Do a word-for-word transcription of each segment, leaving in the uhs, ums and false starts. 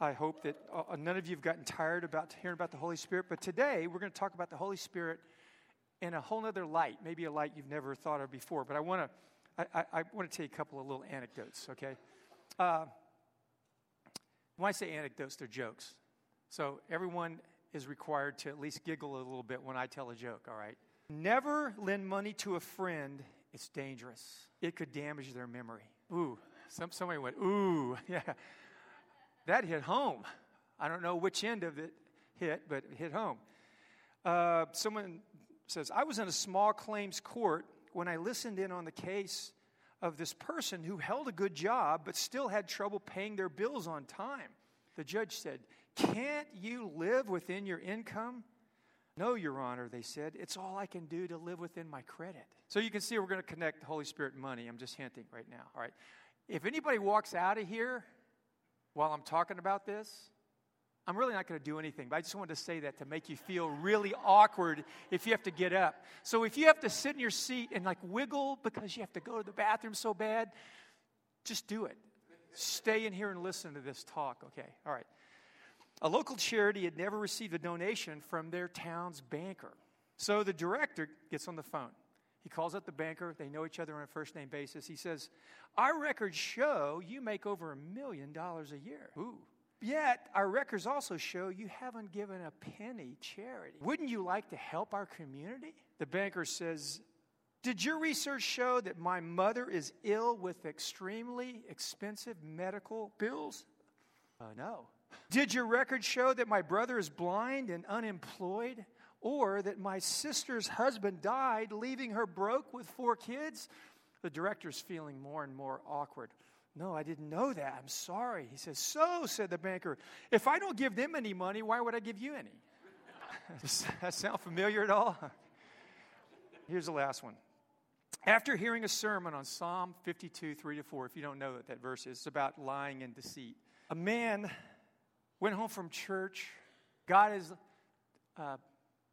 I hope that uh, none of you have gotten tired about hearing about the Holy Spirit. But today, we're going to talk about the Holy Spirit in a whole other light, maybe a light you've never thought of before. But I want to I, I, I want to tell you a couple of little anecdotes, okay? Uh, when I say anecdotes, they're jokes. So everyone is required to at least giggle a little bit when I tell a joke, all right? Never lend money to a friend. It's dangerous. It could damage their memory. Ooh, some, somebody went, ooh, yeah. That hit home. I don't know which end of it hit, but it hit home. Uh, someone says, I was in a small claims court when I listened in on the case of this person who held a good job but still had trouble paying their bills on time. The judge said, can't you live within your income? No, Your Honor, they said. It's all I can do to live within my credit. So you can see we're going to connect the Holy Spirit and money. I'm just hinting right now. All right. If anybody walks out of here while I'm talking about this, I'm really not going to do anything. But I just wanted to say that to make you feel really awkward if you have to get up. So if you have to sit in your seat and like wiggle because you have to go to the bathroom so bad, just do it. Stay in here and listen to this talk. Okay. All right. A local charity had never received a donation from their town's banker. So the director gets on the phone. He calls up the banker. They know each other on a first-name basis. He says, our records show you make over a million dollars a year. Ooh. Yet, our records also show you haven't given a penny charity. Wouldn't you like to help our community? The banker says, did your research show that my mother is ill with extremely expensive medical bills? Uh, no. Did your record show that my brother is blind and unemployed, or that my sister's husband died, leaving her broke with four kids? The director's feeling more and more awkward. No, I didn't know that. I'm sorry. He says, so, said the banker, if I don't give them any money, why would I give you any? Does that sound familiar at all? Here's the last one. After hearing a sermon on Psalm fifty-two, three to four, if you don't know what that verse is, it's about lying and deceit. A man went home from church, got his uh,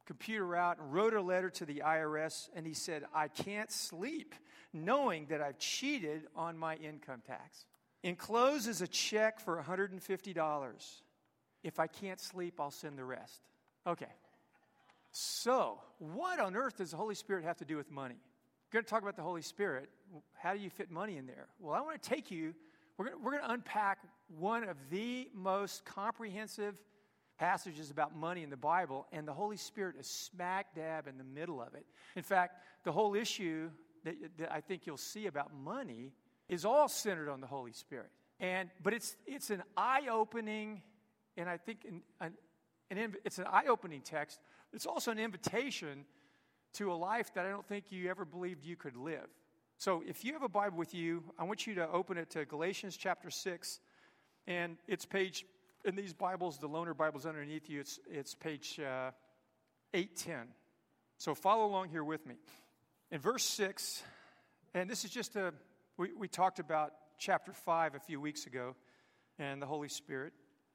computer out, and wrote a letter to the I R S, and he said, I can't sleep knowing that I've cheated on my income tax. Enclosed is a check for one hundred fifty dollars. If I can't sleep, I'll send the rest. Okay. So, what on earth does the Holy Spirit have to do with money? We're going to talk about the Holy Spirit. How do you fit money in there? Well, I want to take you We're going, to, we're going to unpack one of the most comprehensive passages about money in the Bible, and the Holy Spirit is smack dab in the middle of it. In fact, the whole issue that, that I think you'll see about money is all centered on the Holy Spirit. And but it's it's an eye-opening, and I think an, an, an, it's an eye-opening text. It's also an invitation to a life that I don't think you ever believed you could live. So if you have a Bible with you, I want you to open it to Galatians chapter six, and it's page, in these Bibles, the loaner Bibles underneath you, it's it's page uh, eight ten. So follow along here with me. In verse six, and this is just a, we, we talked about chapter five a few weeks ago, and the Holy Spirit.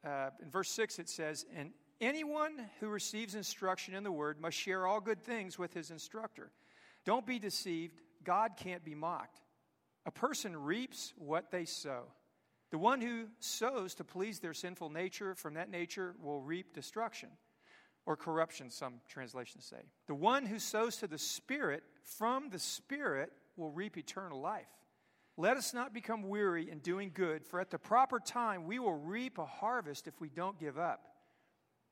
Uh, in verse six it says, and anyone who receives instruction in the word must share all good things with his instructor. Don't be deceived. God can't be mocked. A person reaps what they sow. The one who sows to please their sinful nature from that nature will reap destruction or corruption, some translations say. The one who sows to the Spirit from the Spirit will reap eternal life. Let us not become weary in doing good, for at the proper time we will reap a harvest if we don't give up.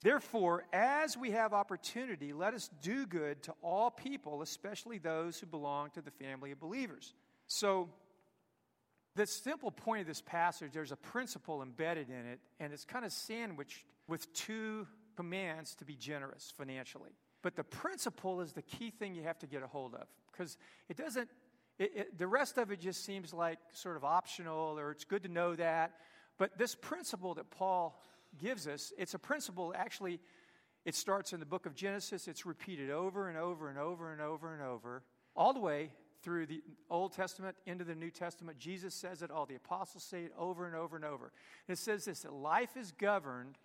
Therefore, as we have opportunity, let us do good to all people, especially those who belong to the family of believers. So, the simple point of this passage, there's a principle embedded in it, and it's kind of sandwiched with two commands to be generous financially. But the principle is the key thing you have to get a hold of, because it doesn't, it, it, the rest of it just seems like sort of optional, or it's good to know that. But this principle that Paul gives us, it's a principle, actually, it starts in the book of Genesis, it's repeated over and over and over and over and over, all the way through the Old Testament, into the New Testament. Jesus says it, all the apostles say it over and over and over. And it says this, that life is governed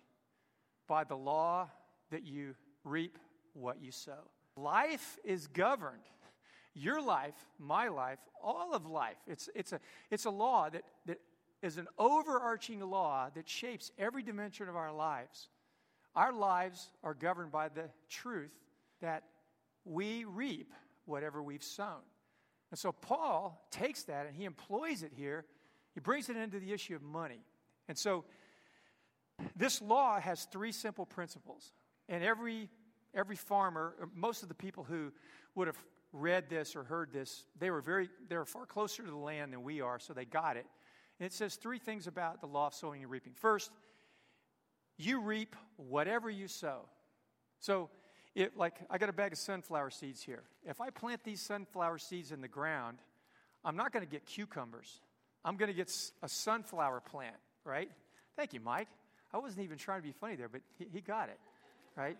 by the law that you reap what you sow. Life is governed. Your life, my life, all of life. It's it's a it's a law that that is an overarching law that shapes every dimension of our lives. Our lives are governed by the truth that we reap whatever we've sown. And so Paul takes that and he employs it here. He brings it into the issue of money. And so this law has three simple principles. And every every farmer, most of the people who would have read this or heard this, they were very they were far closer to the land than we are, so they got it. And it says three things about the law of sowing and reaping. First, you reap whatever you sow. So, it, like, I got a bag of sunflower seeds here. If I plant these sunflower seeds in the ground, I'm not going to get cucumbers. I'm going to get a sunflower plant, right? Thank you, Mike. I wasn't even trying to be funny there, but he, he got it, right?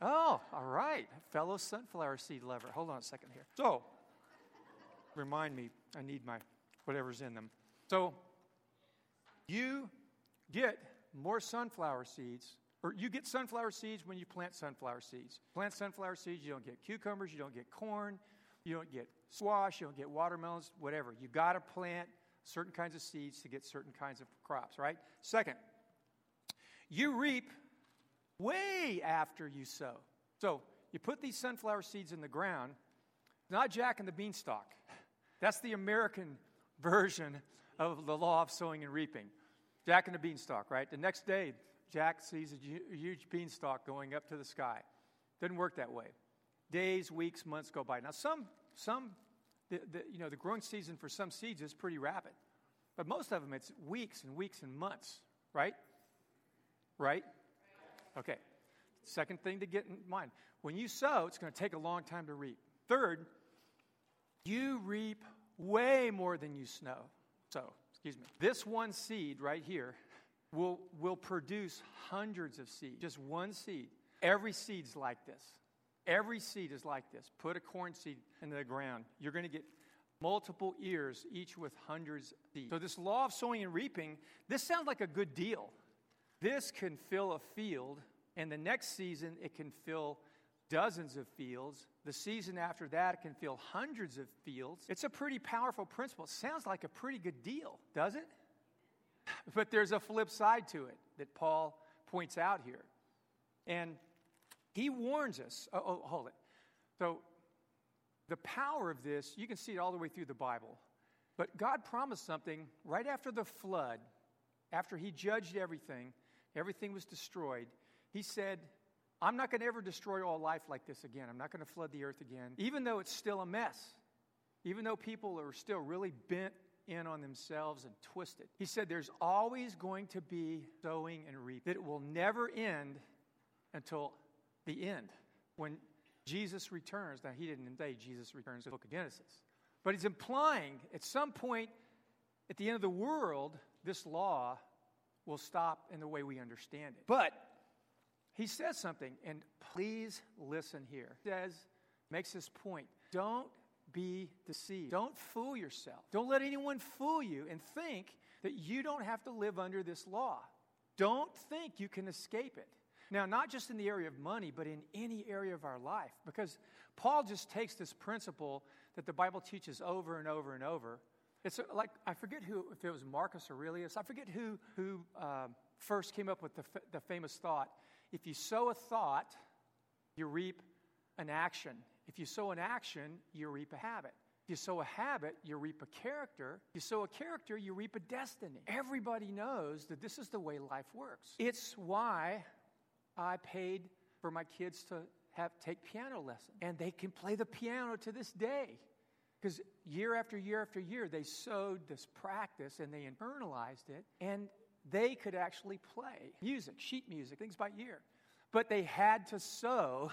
Oh, all right. Fellow sunflower seed lover. Hold on a second here. So, remind me, I need my whatever's in them. So, you get more sunflower seeds, or you get sunflower seeds when you plant sunflower seeds. Plant sunflower seeds, you don't get cucumbers, you don't get corn, you don't get squash, you don't get watermelons, whatever. You got to plant certain kinds of seeds to get certain kinds of crops, right? Second, you reap way after you sow. So, you put these sunflower seeds in the ground, not Jack and the beanstalk. That's the American version of the law of sowing and reaping. Jack and the beanstalk, right? The next day, Jack sees a huge beanstalk going up to the sky. Doesn't work that way. Days, weeks, months go by. Now, some, some, the, the, you know, the growing season for some seeds is pretty rapid, but most of them it's weeks and weeks and months, right? Right? Okay. Second thing to get in mind: when you sow, it's going to take a long time to reap. Third, you reap way more than you sow. So, excuse me. This one seed right here will will produce hundreds of seeds. Just one seed. Every seed's like this. Every seed is like this. Put a corn seed into the ground. You're going to get multiple ears, each with hundreds of seeds. So this law of sowing and reaping, this sounds like a good deal. This can fill a field, and the next season it can fill dozens of fields. The season after that, it can fill hundreds of fields. It's a pretty powerful principle. It sounds like a pretty good deal, does it? But there's a flip side to it that Paul points out here. And he warns us. Oh, oh, hold it. So the power of this, you can see it all the way through the Bible. But God promised something right after the flood, after he judged everything, everything was destroyed. He said, I'm not going to ever destroy all life like this again. I'm not going to flood the earth again, even though it's still a mess, even though people are still really bent in on themselves and twisted. He said there's always going to be sowing and reaping. It will never end until the end, when Jesus returns. Now, he didn't say Jesus returns in the book of Genesis, but he's implying at some point at the end of the world, this law will stop in the way we understand it. But he says something, and please listen here. He says, makes this point. Don't be deceived. Don't fool yourself. Don't let anyone fool you and think that you don't have to live under this law. Don't think you can escape it. Now, not just in the area of money, but in any area of our life. Because Paul just takes this principle that the Bible teaches over and over and over. It's like, I forget who, if it was Marcus Aurelius, I forget who, who um, first came up with the, the famous thought. If you sow a thought, you reap an action. If you sow an action, you reap a habit. If you sow a habit, you reap a character. If you sow a character, you reap a destiny. Everybody knows that this is the way life works. It's why I paid for my kids to have take piano lessons. And they can play the piano to this day. Because year after year after year, they sowed this practice and they internalized it. And they could actually play music, sheet music, things by ear. But they had to sow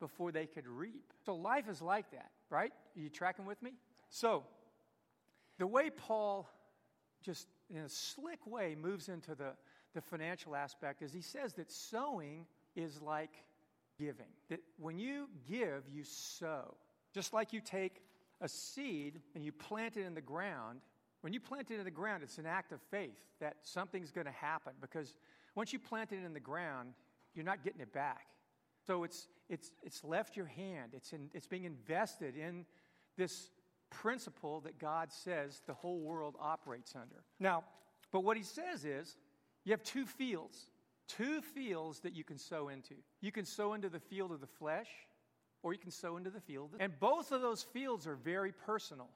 before they could reap. So life is like that, right? Are you tracking with me? So the way Paul just in a slick way moves into the, the financial aspect is he says that sowing is like giving. That when you give, you sow. Just like you take a seed and you plant it in the ground. When you plant it in the ground, it's an act of faith that something's going to happen, because once you plant it in the ground, you're not getting it back. So it's it's it's left your hand. It's in, it's being invested in this principle that God says the whole world operates under. Now, But what he says is, you have two fields, two fields that you can sow into. You can sow into the field of the flesh, or you can sow into the field. And both of those fields are very personal.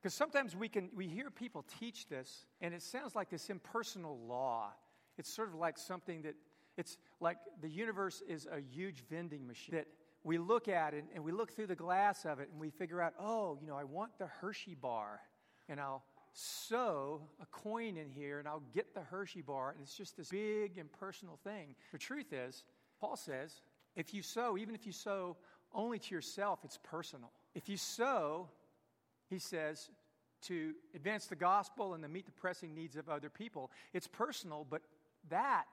Because sometimes we can we hear people teach this, and it sounds like this impersonal law. It's sort of like something that, it's like the universe is a huge vending machine that we look at it, and we look through the glass of it, and we figure out, oh, you know, I want the Hershey bar, and I'll sow a coin in here, and I'll get the Hershey bar, and it's just this big impersonal thing. The truth is, Paul says, if you sow, even if you sow only to yourself, it's personal. If you sow, he says, to advance the gospel and to meet the pressing needs of other people, it's personal, but that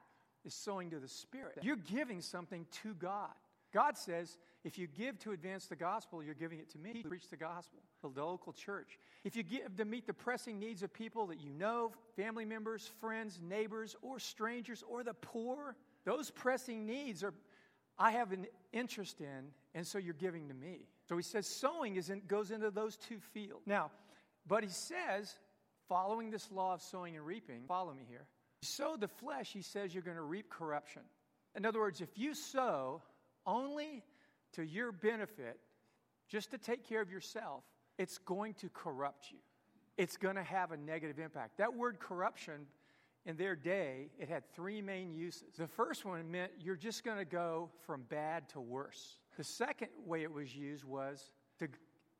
is sowing to the Spirit. You're giving something to God. God says, if you give to advance the gospel, you're giving it to me to preach the gospel, the local church. If you give to meet the pressing needs of people that you know, family members, friends, neighbors, or strangers, or the poor, those pressing needs are, I have an interest in, and so you're giving to me. So he says sowing is in, goes into those two fields. Now, but he says, following this law of sowing and reaping, follow me here, sow the flesh, he says you're going to reap corruption. In other words, if you sow only to your benefit, just to take care of yourself, it's going to corrupt you. It's going to have a negative impact. That word corruption, in their day, it had three main uses. The first one meant you're just going to go from bad to worse. The second way it was used was to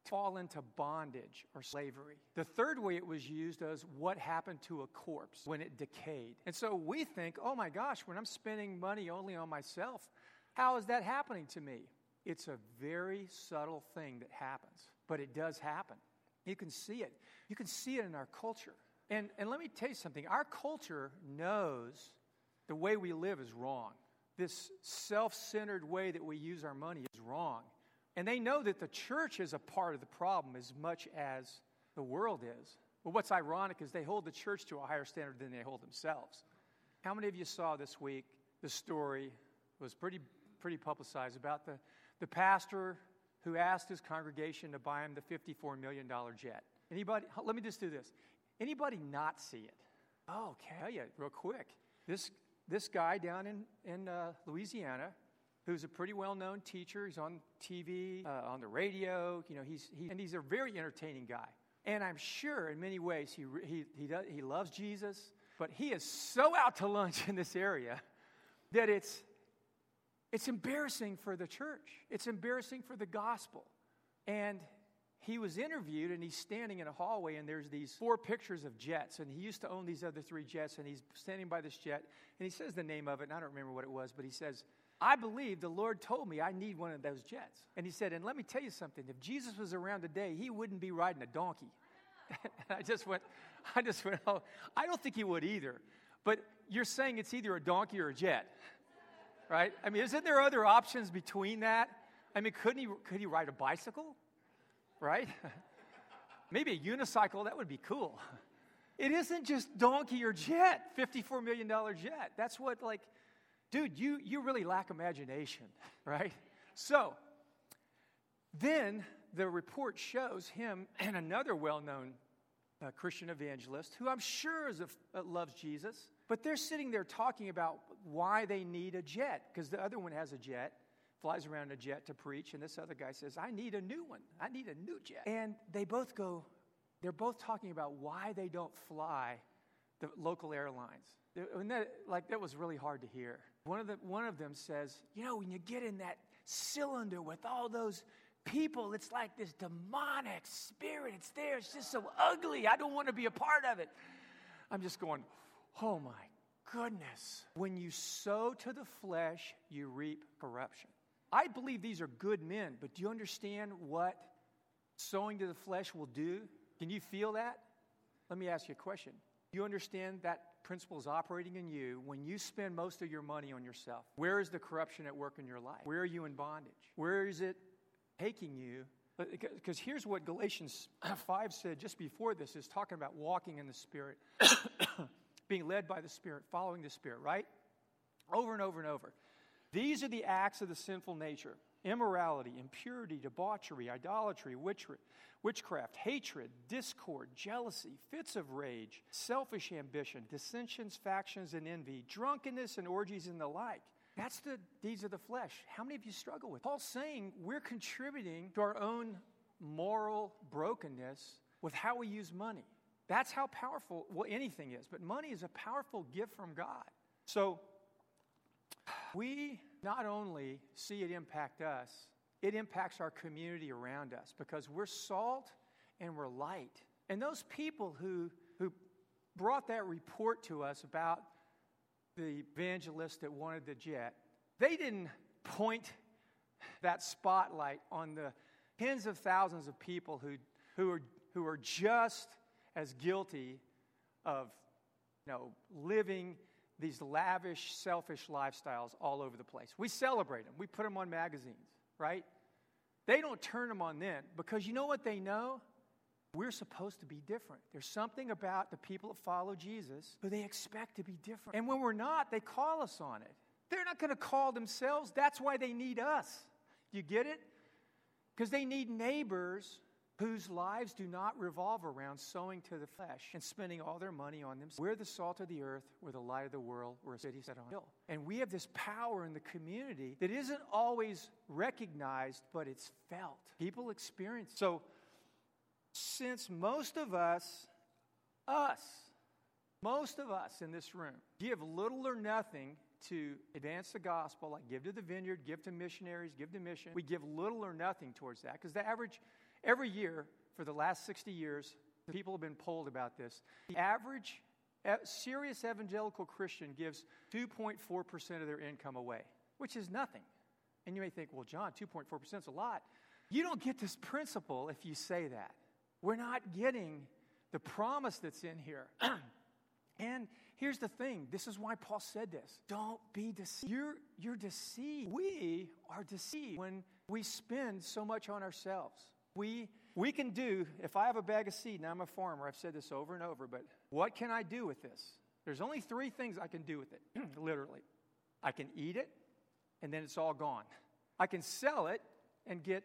fall into bondage or slavery. The third way it was used as what happened to a corpse when it decayed. And so we think, oh my gosh, when I'm spending money only on myself, how is that happening to me? It's a very subtle thing that happens, but it does happen. You can see it. You can see it in our culture. And and let me tell you something. Our culture knows the way we live is wrong. This self-centered way that we use our money is wrong. And they know that the church is a part of the problem as much as the world is. But what's ironic is they hold the church to a higher standard than they hold themselves. How many of you saw this week the story was pretty pretty publicized about the, the pastor who asked his congregation to buy him the fifty-four million dollars jet. Anybody, let me just do this. Anybody not see it? Oh, okay, yeah, real quick. This this guy down in, in uh, Louisiana, who's a pretty well-known teacher, he's on T V, uh, on the radio, you know, he's he, and he's a very entertaining guy. And I'm sure in many ways he he he, does, he loves Jesus, but he is so out to lunch in this area that it's It's embarrassing for the church. It's embarrassing for the gospel. And he was interviewed, and he's standing in a hallway, and there's these four pictures of jets. And he used to own these other three jets, and he's standing by this jet. And he says the name of it, and I don't remember what it was, but he says, I believe the Lord told me I need one of those jets. And he said, and let me tell you something. If Jesus was around today, he wouldn't be riding a donkey. And I just went, I just went, oh, I don't think he would either. But you're saying it's either a donkey or a jet. Right? I mean, isn't there other options between that? I mean, couldn't he could he ride a bicycle? Right? Maybe a unicycle, that would be cool. It isn't just donkey or jet, fifty-four million dollars jet. That's what, like, dude, you, you really lack imagination, right? So, then the report shows him and another well-known uh, Christian evangelist, who I'm sure is a, uh, loves Jesus, but they're sitting there talking about why they need a jet, because the other one has a jet, flies around in a jet to preach, and this other guy says, I need a new one. I need a new jet. And they both go, they're both talking about why they don't fly the local airlines. And that, like, that was really hard to hear. One of, the, one of them says, you know, when you get in that cylinder with all those people, it's like this demonic spirit. It's there. It's just so ugly. I don't want to be a part of it. I'm just going, oh, my goodness. When you sow to the flesh, you reap corruption. I believe these are good men, but do you understand what sowing to the flesh will do? Can you feel that? Let me ask you a question. Do you understand that principle is operating in you when you spend most of your money on yourself? Where is the corruption at work in your life? Where are you in bondage? Where is it taking you? Because here's what Galatians five said just before this, is talking about walking in the Spirit. Being led by the Spirit, following the Spirit, right? Over and over and over. These are the acts of the sinful nature. immorality, impurity, debauchery, idolatry, witchcraft, hatred, discord, jealousy, fits of rage, selfish ambition, dissensions, factions, and envy, drunkenness, and orgies, and the like. That's the deeds of the flesh. How many of you struggle with it? Paul's saying we're contributing to our own moral brokenness with how we use money. That's how powerful, well, anything is. But money is a powerful gift from God. So we not only see it impact us, it impacts our community around us because we're salt and we're light. And those people who who brought that report to us about the evangelist that wanted the jet, they didn't point that spotlight on the tens of thousands of people who who are who are just as guilty of, you know, living these lavish, selfish lifestyles all over the place. We celebrate them. We put them on magazines, right? They don't turn them on then because you know what they know? We're supposed to be different. There's something about the people that follow Jesus who they expect to be different. And when we're not, they call us on it. They're not going to call themselves. That's why they need us. You get it? Because they need neighbors whose lives do not revolve around sowing to the flesh and spending all their money on themselves. We're the salt of the earth, we're the light of the world, we're a city set on a hill. And we have this power in the community that isn't always recognized, but it's felt. People experience it. So, since most of us, us, most of us in this room give little or nothing to advance the gospel, like give to the vineyard, give to missionaries, give to mission, we give little or nothing towards that because the average... Every year, for the last sixty years, people have been polled about this. The average serious evangelical Christian gives two point four percent of their income away, which is nothing. And you may think, well, John, two point four percent is a lot. You don't get this principle if you say that. We're not getting the promise that's in here. And here's the thing. This is why Paul said this. Don't be deceived. You're, you're deceived. We are deceived when we spend so much on ourselves. We we can do, if I have a bag of seed, and I'm a farmer, I've said this over and over, but what can I do with this? There's only three things I can do with it, literally. I can eat it, and then it's all gone. I can sell it and get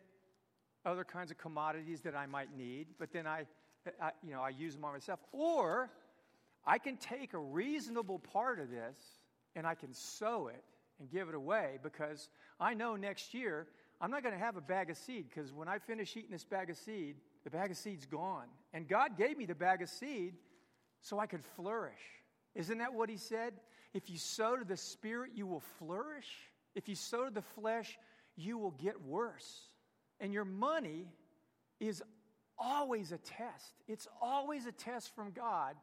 other kinds of commodities that I might need, but then I, I you know, I use them on myself. Or I can take a reasonable part of this, and I can sow it and give it away, because I know next year, I'm not going to have a bag of seed because when I finish eating this bag of seed, the bag of seed's gone. And God gave me the bag of seed so I could flourish. Isn't that what he said? If you sow to the Spirit, you will flourish. If you sow to the flesh, you will get worse. And your money is always a test. It's always a test from God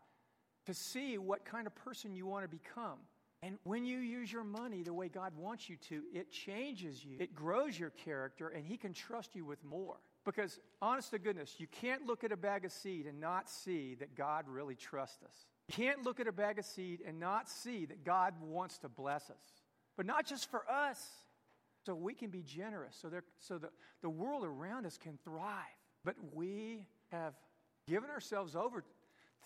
to see what kind of person you want to become. And when you use your money the way God wants you to, it changes you. It grows your character, and he can trust you with more. Because, honest to goodness, you can't look at a bag of seed and not see that God really trusts us. You can't look at a bag of seed and not see that God wants to bless us. But not just for us, so we can be generous, so, there, so the, the world around us can thrive. But we have given ourselves over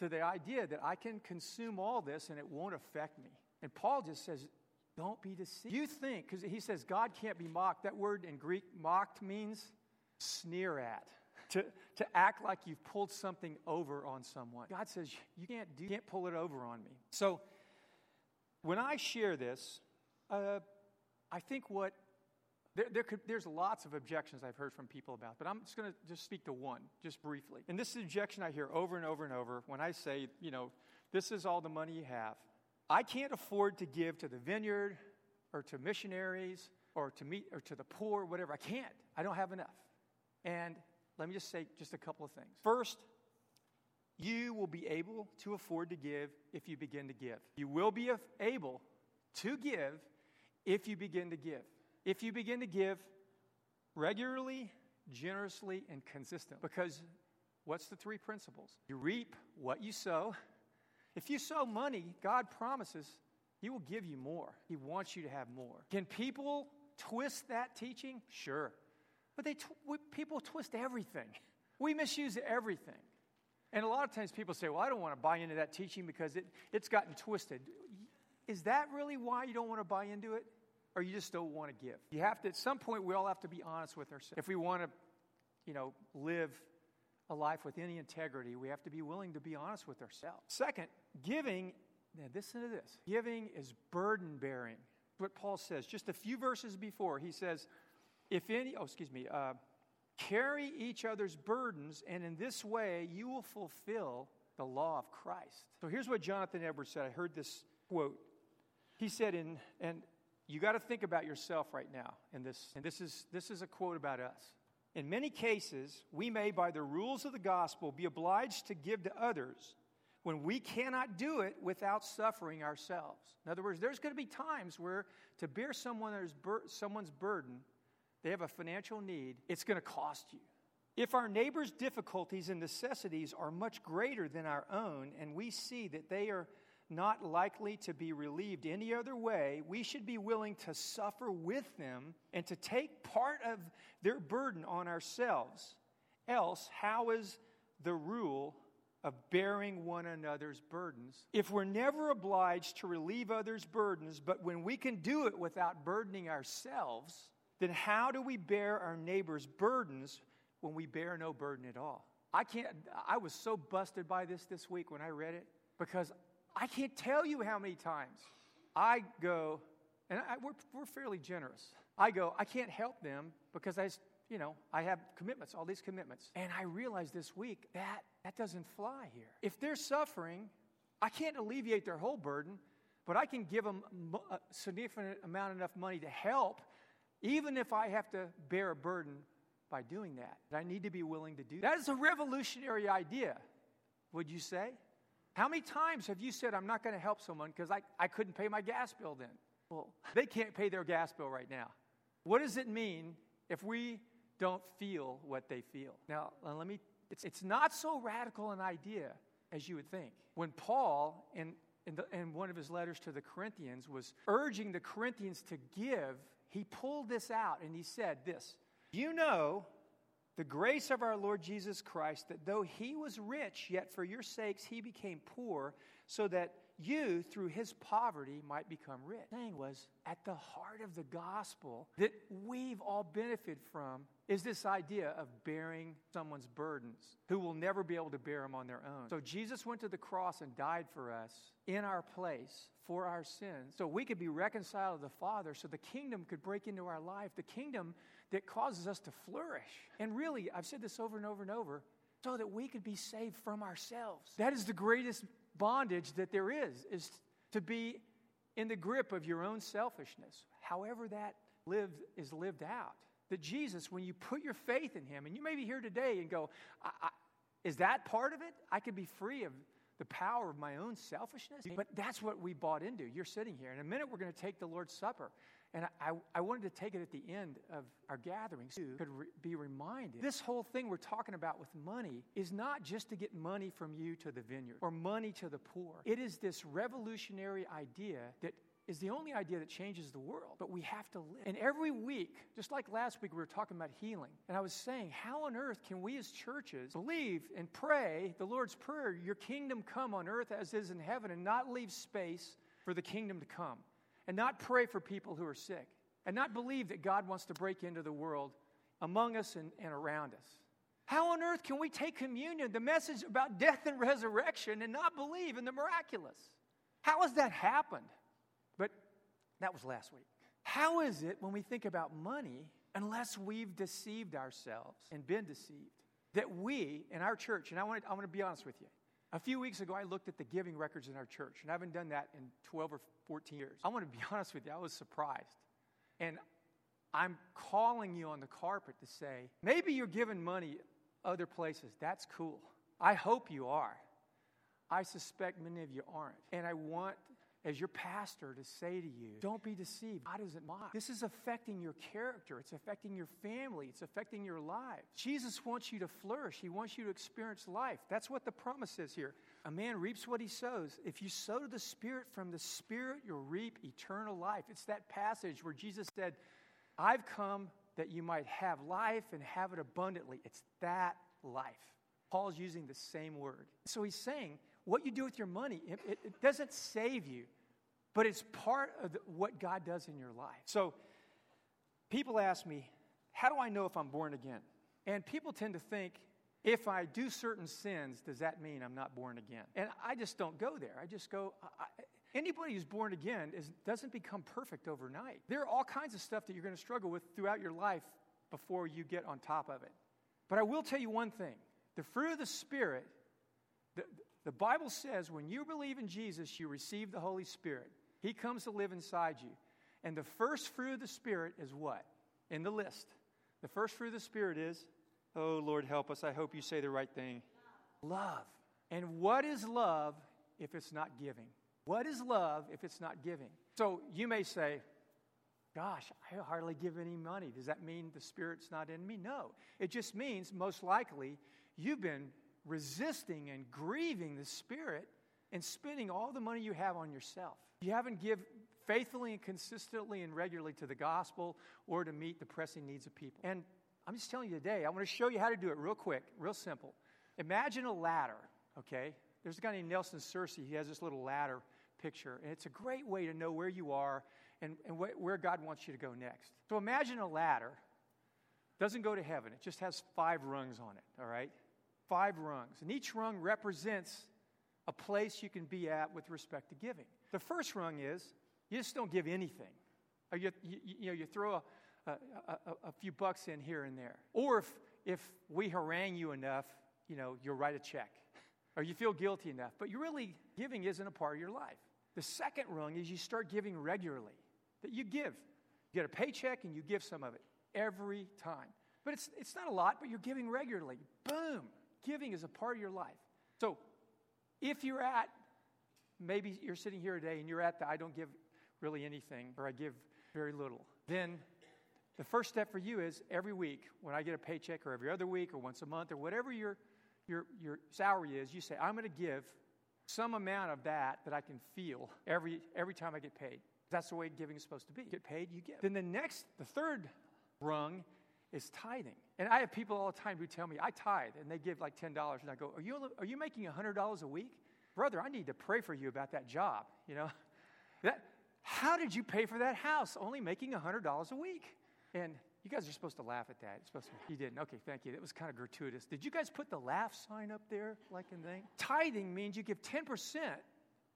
to the idea that I can consume all this and it won't affect me. And Paul just says, don't be deceived. You think, because he says God can't be mocked. That word in Greek, mocked, means sneer at. To, to act like you've pulled something over on someone. God says, you can't do, you can't pull it over on me. So when I share this, uh, I think what, there, there could, there's lots of objections I've heard from people about, but I'm just going to just speak to one, just briefly. And this is an objection I hear over and over and over when I say, you know, this is all the money you have. I can't afford to give to the vineyard or to missionaries or to meet or to the poor, whatever. I can't. I don't have enough. And let me just say just a couple of things. First, you will be able to afford to give if you begin to give. You will be able to give if you begin to give. If you begin to give regularly, generously, and consistently. Because what's the three principles? You reap what you sow. If you sow money, God promises he will give you more. He wants you to have more. Can people twist that teaching? Sure. But they tw- we, people twist everything. We misuse everything. And a lot of times people say, well, I don't want to buy into that teaching because it, it's gotten twisted. Is that really why you don't want to buy into it? or you just don't want to give. You have to, at some point, we all have to be honest with ourselves. If we want to, you know, live a life with any integrity, we have to be willing to be honest with ourselves. Second, giving, now listen to this, giving is burden-bearing. What Paul says, just a few verses before, he says, if any, oh, excuse me, uh, carry each other's burdens, and in this way you will fulfill the law of Christ. So here's what Jonathan Edwards said. I heard this quote. He said, "In and you got to think about yourself right now." And this, and this is this is a quote about us. In many cases, we may, by the rules of the gospel, be obliged to give to others when we cannot do it without suffering ourselves. In other words, there's going to be times where to bear someone's bur- someone's burden, they have a financial need, it's going to cost you. If our neighbor's difficulties and necessities are much greater than our own, and we see that they are not likely to be relieved any other way, we should be willing to suffer with them and to take part of their burden on ourselves. Else, how is the rule of bearing one another's burdens if we're never obliged to relieve others' burdens, but when we can do it without burdening ourselves, then how do we bear our neighbor's burdens when we bear no burden at all? I can't, I was so busted by this this week when I read it, because I can't tell you how many times I go, and I, we're, we're fairly generous. I go, I can't help them because I, you know, I have commitments, all these commitments. And I realized this week that that doesn't fly here. If they're suffering, I can't alleviate their whole burden, but I can give them a significant amount, enough money to help, even if I have to bear a burden by doing that. I need to be willing to do that. That is a revolutionary idea, would you say? How many times have you said, I'm not going to help someone because I, I couldn't pay my gas bill then? Well, they can't pay their gas bill right now. What does it mean if we don't feel what they feel? Now, let me, it's, it's not so radical an idea as you would think. When Paul, in, in, the, in one of his letters to the Corinthians, was urging the Corinthians to give, he pulled this out and he said this, you know the grace of our Lord Jesus Christ, that though he was rich, yet for your sakes he became poor, so that you, through his poverty, might become rich. The thing was, at the heart of the gospel that we've all benefited from is this idea of bearing someone's burdens who will never be able to bear them on their own. So Jesus went to the cross and died for us in our place for our sins, so we could be reconciled to the Father, so the kingdom could break into our life, the kingdom that causes us to flourish. And really, I've said this over and over and over, so that we could be saved from ourselves. That is the greatest bondage that there is, is to be in the grip of your own selfishness, however that lived is lived out. That Jesus, when you put your faith in him, and you may be here today and go, I, I, is that part of it? I could be free of the power of my own selfishness? But that's what we bought into. You're sitting here. In a minute, we're going to take the Lord's Supper. And I, I, I wanted to take it at the end of our gathering so you could re- be reminded. This whole thing we're talking about with money is not just to get money from you to the vineyard or money to the poor. It is this revolutionary idea that is the only idea that changes the world. But we have to live. And every week, just like last week, we were talking about healing. And I was saying, how on earth can we as churches believe and pray the Lord's Prayer, your kingdom come on earth as is in heaven, and not leave space for the kingdom to come? And not pray for people who are sick. And not believe that God wants to break into the world among us and, and around us. How on earth can we take communion, the message about death and resurrection, and not believe in the miraculous? How has that happened? But that was last week. How is it when we think about money, unless we've deceived ourselves and been deceived, that we in our church, and I want to, I want to be honest with you, a few weeks ago, I looked at the giving records in our church, and I haven't done that in twelve or fourteen years. I want to be honest with you, I was surprised. And I'm calling you on the carpet to say, maybe you're giving money other places. That's cool. I hope you are. I suspect many of you aren't. And I want, as your pastor, to say to you, don't be deceived. God isn't mocked. This is affecting your character. It's affecting your family. It's affecting your lives. Jesus wants you to flourish. He wants you to experience life. That's what the promise is here. A man reaps what he sows. If you sow to the Spirit, from the Spirit you'll reap eternal life. It's that passage where Jesus said, I've come that you might have life and have it abundantly. It's that life. Paul's using the same word. So he's saying, what you do with your money, it, it, it doesn't save you. But it's part of the, what God does in your life. So people ask me, how do I know if I'm born again? And people tend to think, if I do certain sins, does that mean I'm not born again? And I just don't go there. I just go, I, anybody who's born again is, doesn't become perfect overnight. There are all kinds of stuff that you're going to struggle with throughout your life before you get on top of it. But I will tell you one thing. The fruit of the Spirit, the, the Bible says when you believe in Jesus, you receive the Holy Spirit. He comes to live inside you. And the first fruit of the Spirit is what? In the list. The first fruit of the Spirit is, oh, Lord, help us. I hope you say the right thing. Love. Love. And what is love if it's not giving? What is love if it's not giving? So you may say, gosh, I hardly give any money. Does that mean the Spirit's not in me? No. It just means most likely you've been resisting and grieving the Spirit and spending all the money you have on yourself. You haven't given faithfully and consistently and regularly to the gospel or to meet the pressing needs of people. And I'm just telling you today, I want to show you how to do it real quick, real simple. Imagine a ladder, okay? There's a guy named Nelson Searcy. He has this little ladder picture, and it's a great way to know where you are and, and wh- where God wants you to go next. So imagine a ladder. Doesn't go to heaven. It just has five rungs on it, all right? Five rungs. And each rung represents a place you can be at with respect to giving. The first rung is you just don't give anything. Or you, you, you know, you throw a, a, a, a few bucks in here and there. Or if, if we harangue you enough, you know, you'll write a check. Or you feel guilty enough. But you really, giving isn't a part of your life. The second rung is you start giving regularly. That you give. You get a paycheck and you give some of it every time. But it's it's not a lot, but you're giving regularly. Boom. Giving is a part of your life. So if you're at, maybe you're sitting here today and you're at the I don't give really anything or I give very little, then the first step for you is every week when I get a paycheck or every other week or once a month or whatever your your your salary is, you say, I'm going to give some amount of that that I can feel every every time I get paid. That's the way giving is supposed to be. You get paid, you give. Then the next, the third rung is tithing. And I have people all the time who tell me, I tithe, and they give like ten dollars. And I go, are you are you making one hundred dollars a week? Brother, I need to pray for you about that job. You know, that how did you pay for that house? Only making one hundred dollars a week. And you guys are supposed to laugh at that. It's supposed to be, you didn't. Okay, thank you. That was kind of gratuitous. Did you guys put the laugh sign up there like in thing? Tithing means you give ten percent,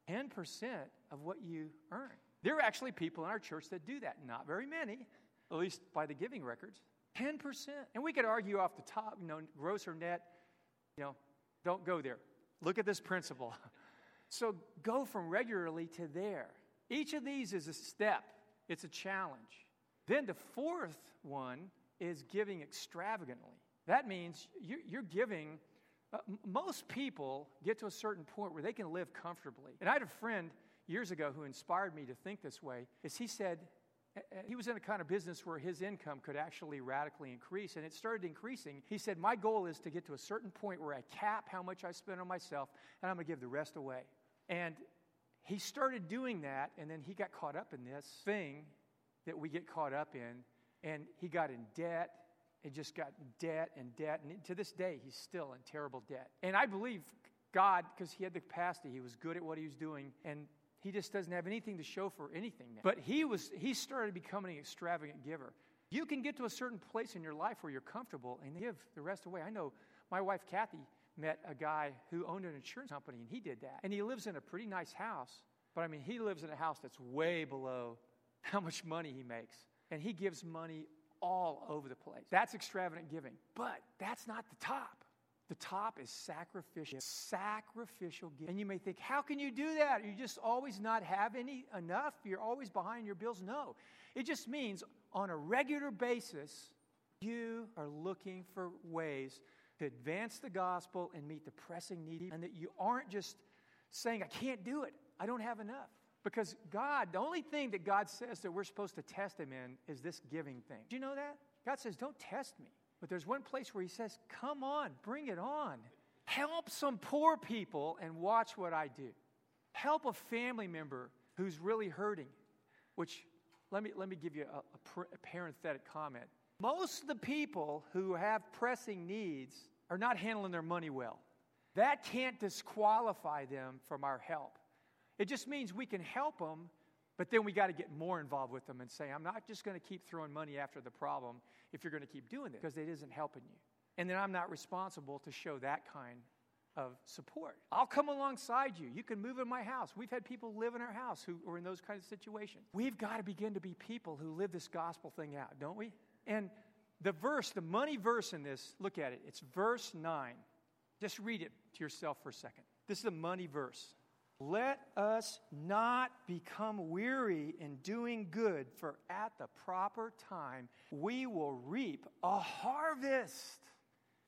ten percent of what you earn. There are actually people in our church that do that. Not very many, at least by the giving records. ten percent. And we could argue off the top, you know, gross or net, you know, don't go there. Look at this principle. So go from regularly to there. Each of these is a step. It's a challenge. Then the fourth one is giving extravagantly. That means you're giving. Most people get to a certain point where they can live comfortably. And I had a friend years ago who inspired me to think this way, is he said he was in a kind of business where his income could actually radically increase, and it started increasing. He said, my goal is to get to a certain point where I cap how much I spend on myself, and I'm going to give the rest away. And he started doing that, and then he got caught up in this thing that we get caught up in, and he got in debt, and just got debt and debt, and to this day, he's still in terrible debt. And I believe God, because he had the capacity, he was good at what he was doing, and he just doesn't have anything to show for anything now. But he was he started becoming an extravagant giver. You can get to a certain place in your life where you're comfortable and give the rest away. I know my wife, Kathy, met a guy who owned an insurance company, and he did that. And he lives in a pretty nice house. But, I mean, he lives in a house that's way below how much money he makes. And he gives money all over the place. That's extravagant giving. But that's not the top. The top is sacrificial, sacrificial giving. And you may think, how can you do that? You just always not have any enough? You're always behind your bills? No. It just means on a regular basis, you are looking for ways to advance the gospel and meet the pressing need. And that you aren't just saying, I can't do it. I don't have enough. Because God, the only thing that God says that we're supposed to test him in is this giving thing. Do you know that? God says, don't test me. But there's one place where he says, come on, bring it on. Help some poor people and watch what I do. Help a family member who's really hurting. Which, let me let me give you a, a, pr- a parenthetic comment. Most of the people who have pressing needs are not handling their money well. That can't disqualify them from our help. It just means we can help them But then we got to get more involved with them and say, I'm not just going to keep throwing money after the problem if you're going to keep doing it, because it isn't helping you. And then I'm not responsible to show that kind of support. I'll come alongside you. You can move in my house. We've had people live in our house who are in those kinds of situations. We've got to begin to be people who live this gospel thing out, don't we? And the verse, the money verse in this, look at it. It's verse nine. Just read it to yourself for a second. This is the money verse. Let us not become weary in doing good, for at the proper time we will reap a harvest.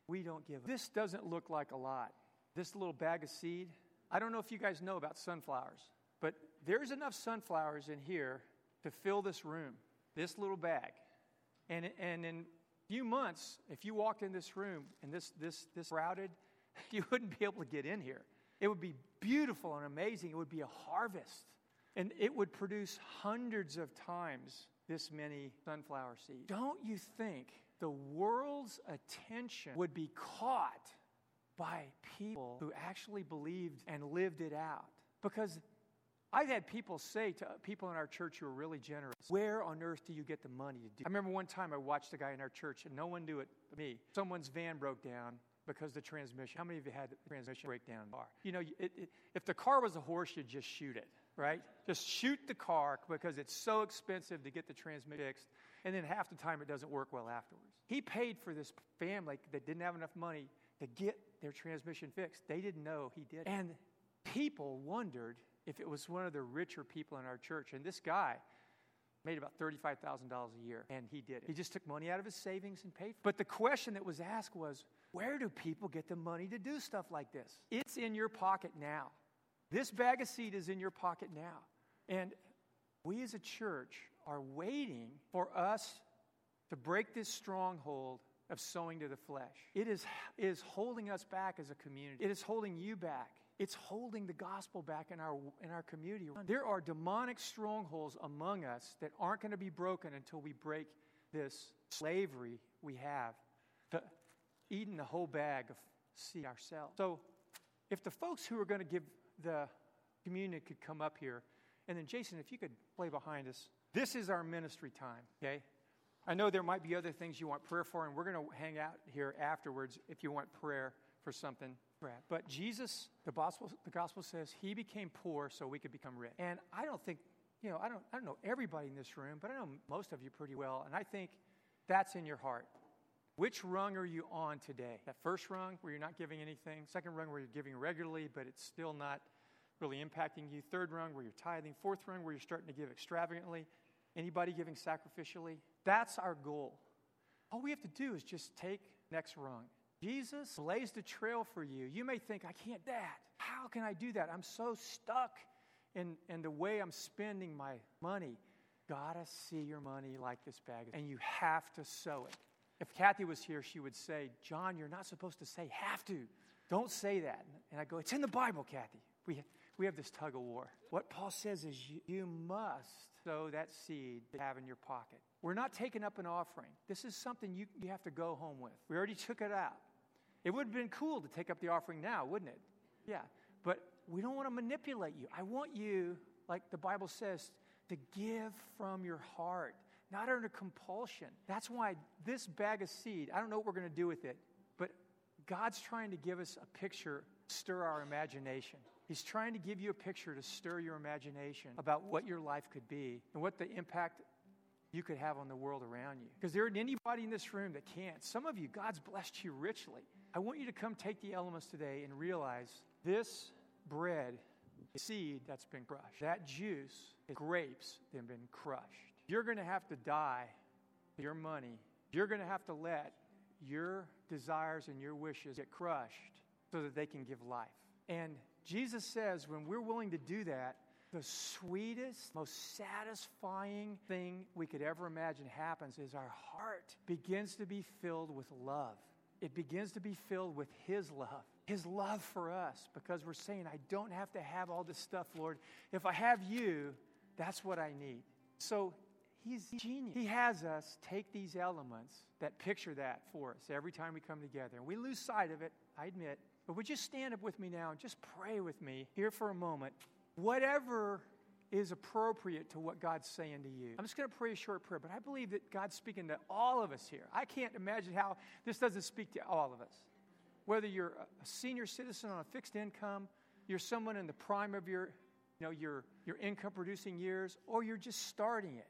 We don't give up. This doesn't look like a lot. This little bag of seed. I don't know if you guys know about sunflowers, but there's enough sunflowers in here to fill this room, this little bag. And and in a few months, if you walked in this room and this this this crowded, you wouldn't be able to get in here. It would be beautiful and amazing. It would be a harvest. And it would produce hundreds of times this many sunflower seeds. Don't you think the world's attention would be caught by people who actually believed and lived it out? Because I've had people say to people in our church who are really generous, where on earth do you get the money to do? I remember one time I watched a guy in our church, and no one knew it but me. Someone's van broke down because the transmission. How many of you had the transmission breakdown in the car? You know, it, it, if the car was a horse, you'd just shoot it, right? Just shoot the car because it's so expensive to get the transmission fixed. And then half the time it doesn't work well afterwards. He paid for this family that didn't have enough money to get their transmission fixed. They didn't know he did. And people wondered if it was one of the richer people in our church. And this guy made about thirty-five thousand dollars a year, and he did it. He just took money out of his savings and paid for it. But the question that was asked was, where do people get the money to do stuff like this? It's in your pocket now. This bag of seed is in your pocket now. And we as a church are waiting for us to break this stronghold of sowing to the flesh. It is, it is holding us back as a community. It is holding you back. It's holding the gospel back in our in our community. There are demonic strongholds among us that aren't going to be broken until we break this slavery we have to eating the whole bag of seed ourselves. So if the folks who are going to give the communion could come up here, and then Jason, if you could play behind us. This is our ministry time, okay? I know there might be other things you want prayer for, and we're going to hang out here afterwards if you want prayer for something. But Jesus, the gospel, the gospel says he became poor so we could become rich. And I don't think, you know, I don't, I don't know everybody in this room, but I know most of you pretty well. And I think that's in your heart. Which rung are you on today? That first rung where you're not giving anything. Second rung where you're giving regularly, but it's still not really impacting you. Third rung where you're tithing. Fourth rung where you're starting to give extravagantly. Anybody giving sacrificially? That's our goal. All we have to do is just take next rung. Jesus blazed a trail for you. You may think, I can't do that. How can I do that? I'm so stuck in, in the way I'm spending my money. Gotta see your money like this bag. And you have to sow it. If Kathy was here, she would say, John, you're not supposed to say have to. Don't say that. And I go, it's in the Bible, Kathy. We, we have this tug of war. What Paul says is you, you must sow that seed that you have in your pocket. We're not taking up an offering. This is something you, you have to go home with. We already took it out. It would have been cool to take up the offering now, wouldn't it? Yeah, but we don't want to manipulate you. I want you, like the Bible says, to give from your heart, not under compulsion. That's why this bag of seed, I don't know what we're going to do with it, but God's trying to give us a picture, stir our imagination. He's trying to give you a picture to stir your imagination about what your life could be and what the impact you could have on the world around you. Because there isn't anybody in this room that can't. Some of you, God's blessed you richly. I want you to come take the elements today and realize this bread is seed that's been crushed. That juice is grapes that have been crushed. You're going to have to die to your money. You're going to have to let your desires and your wishes get crushed so that they can give life. And Jesus says when we're willing to do that, the sweetest, most satisfying thing we could ever imagine happens is our heart begins to be filled with love. It begins to be filled with his love, his love for us, because we're saying, I don't have to have all this stuff, Lord. If I have you, that's what I need. So he's genius. He has us take these elements that picture that for us every time we come together. And we lose sight of it, I admit. But would you stand up with me now and just pray with me here for a moment. Whatever is appropriate to what God's saying to you. I'm just going to pray a short prayer, but I believe that God's speaking to all of us here. I can't imagine how this doesn't speak to all of us. Whether you're a senior citizen on a fixed income, you're someone in the prime of your, you know, your, your income-producing years, or you're just starting it.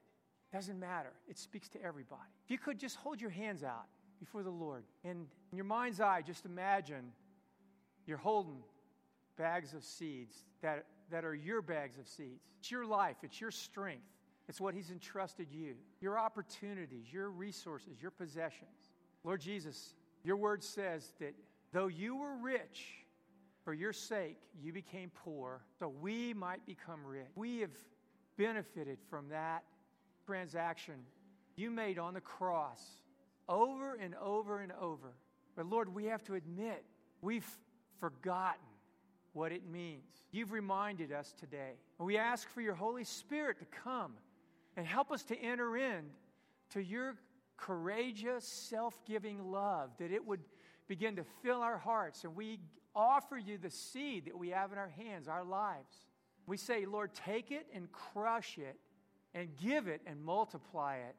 Doesn't matter. It speaks to everybody. If you could just hold your hands out before the Lord, and in your mind's eye, just imagine you're holding bags of seeds that, that are your bags of seeds. It's your life. It's your strength. It's what He's entrusted you, your opportunities, your resources, your possessions. Lord Jesus, your word says that though you were rich, for your sake, you became poor, so we might become rich. We have benefited from that transaction you made on the cross over and over and over. But Lord, we have to admit we've forgotten what it means. You've reminded us today. We ask for your Holy Spirit to come and help us to enter in to your courageous, self-giving love, that it would begin to fill our hearts, and we offer you the seed that we have in our hands, our lives. We say, Lord, take it and crush it and give it and multiply it.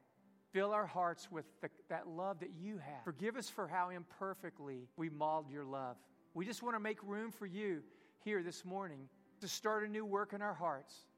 Fill our hearts with the, that love that you have. Forgive us for how imperfectly we mauled your love. We just want to make room for you here this morning to start a new work in our hearts.